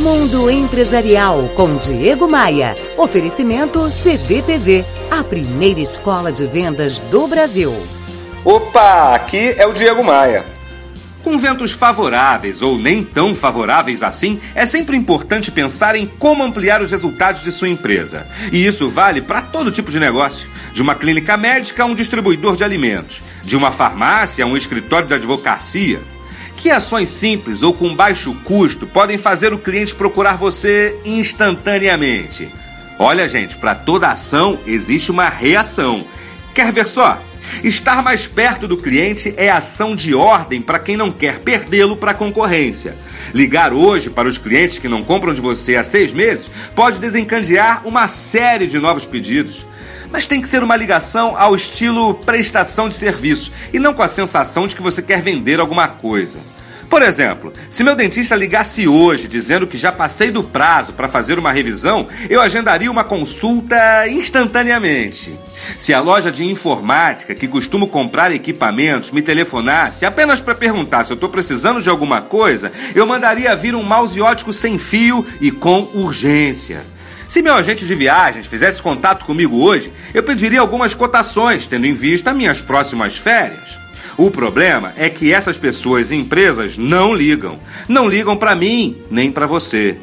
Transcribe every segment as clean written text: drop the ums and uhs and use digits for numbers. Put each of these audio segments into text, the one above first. Mundo Empresarial com Diego Maia. Oferecimento CDTV, a primeira escola de vendas do Brasil. Opa, aqui é o Diego Maia. Com ventos favoráveis ou nem tão favoráveis assim, é sempre importante pensar em como ampliar os resultados de sua empresa. E isso vale para todo tipo de negócio, de uma clínica médica a um distribuidor de alimentos, de uma farmácia a um escritório de advocacia. Que ações simples ou com baixo custo podem fazer o cliente procurar você instantaneamente? Olha, gente, para toda ação existe uma reação. Quer ver só? Estar mais perto do cliente é ação de ordem para quem não quer perdê-lo para a concorrência. Ligar hoje para os clientes que não compram de você há 6 meses pode desencadear uma série de novos pedidos. Mas tem que ser uma ligação ao estilo prestação de serviço e não com a sensação de que você quer vender alguma coisa. Por exemplo, se meu dentista ligasse hoje dizendo que já passei do prazo para fazer uma revisão, eu agendaria uma consulta instantaneamente. Se a loja de informática que costumo comprar equipamentos me telefonasse apenas para perguntar se eu estou precisando de alguma coisa, eu mandaria vir um mouse ótico sem fio e com urgência. Se meu agente de viagens fizesse contato comigo hoje, eu pediria algumas cotações, tendo em vista minhas próximas férias. O problema é que essas pessoas e empresas não ligam. Não ligam para mim, nem para você.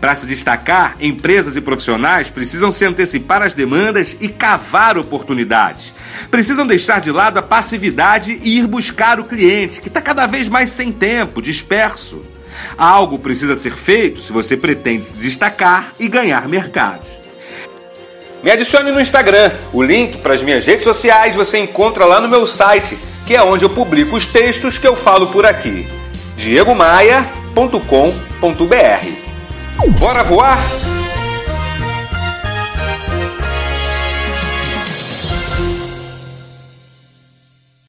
Para se destacar, empresas e profissionais precisam se antecipar às demandas e cavar oportunidades. Precisam deixar de lado a passividade e ir buscar o cliente, que está cada vez mais sem tempo, disperso. Algo precisa ser feito se você pretende se destacar e ganhar mercados. Me adicione no Instagram. O link para as minhas redes sociais você encontra lá no meu site, que é onde eu publico os textos que eu falo por aqui. Diegomaia.com.br. Bora voar?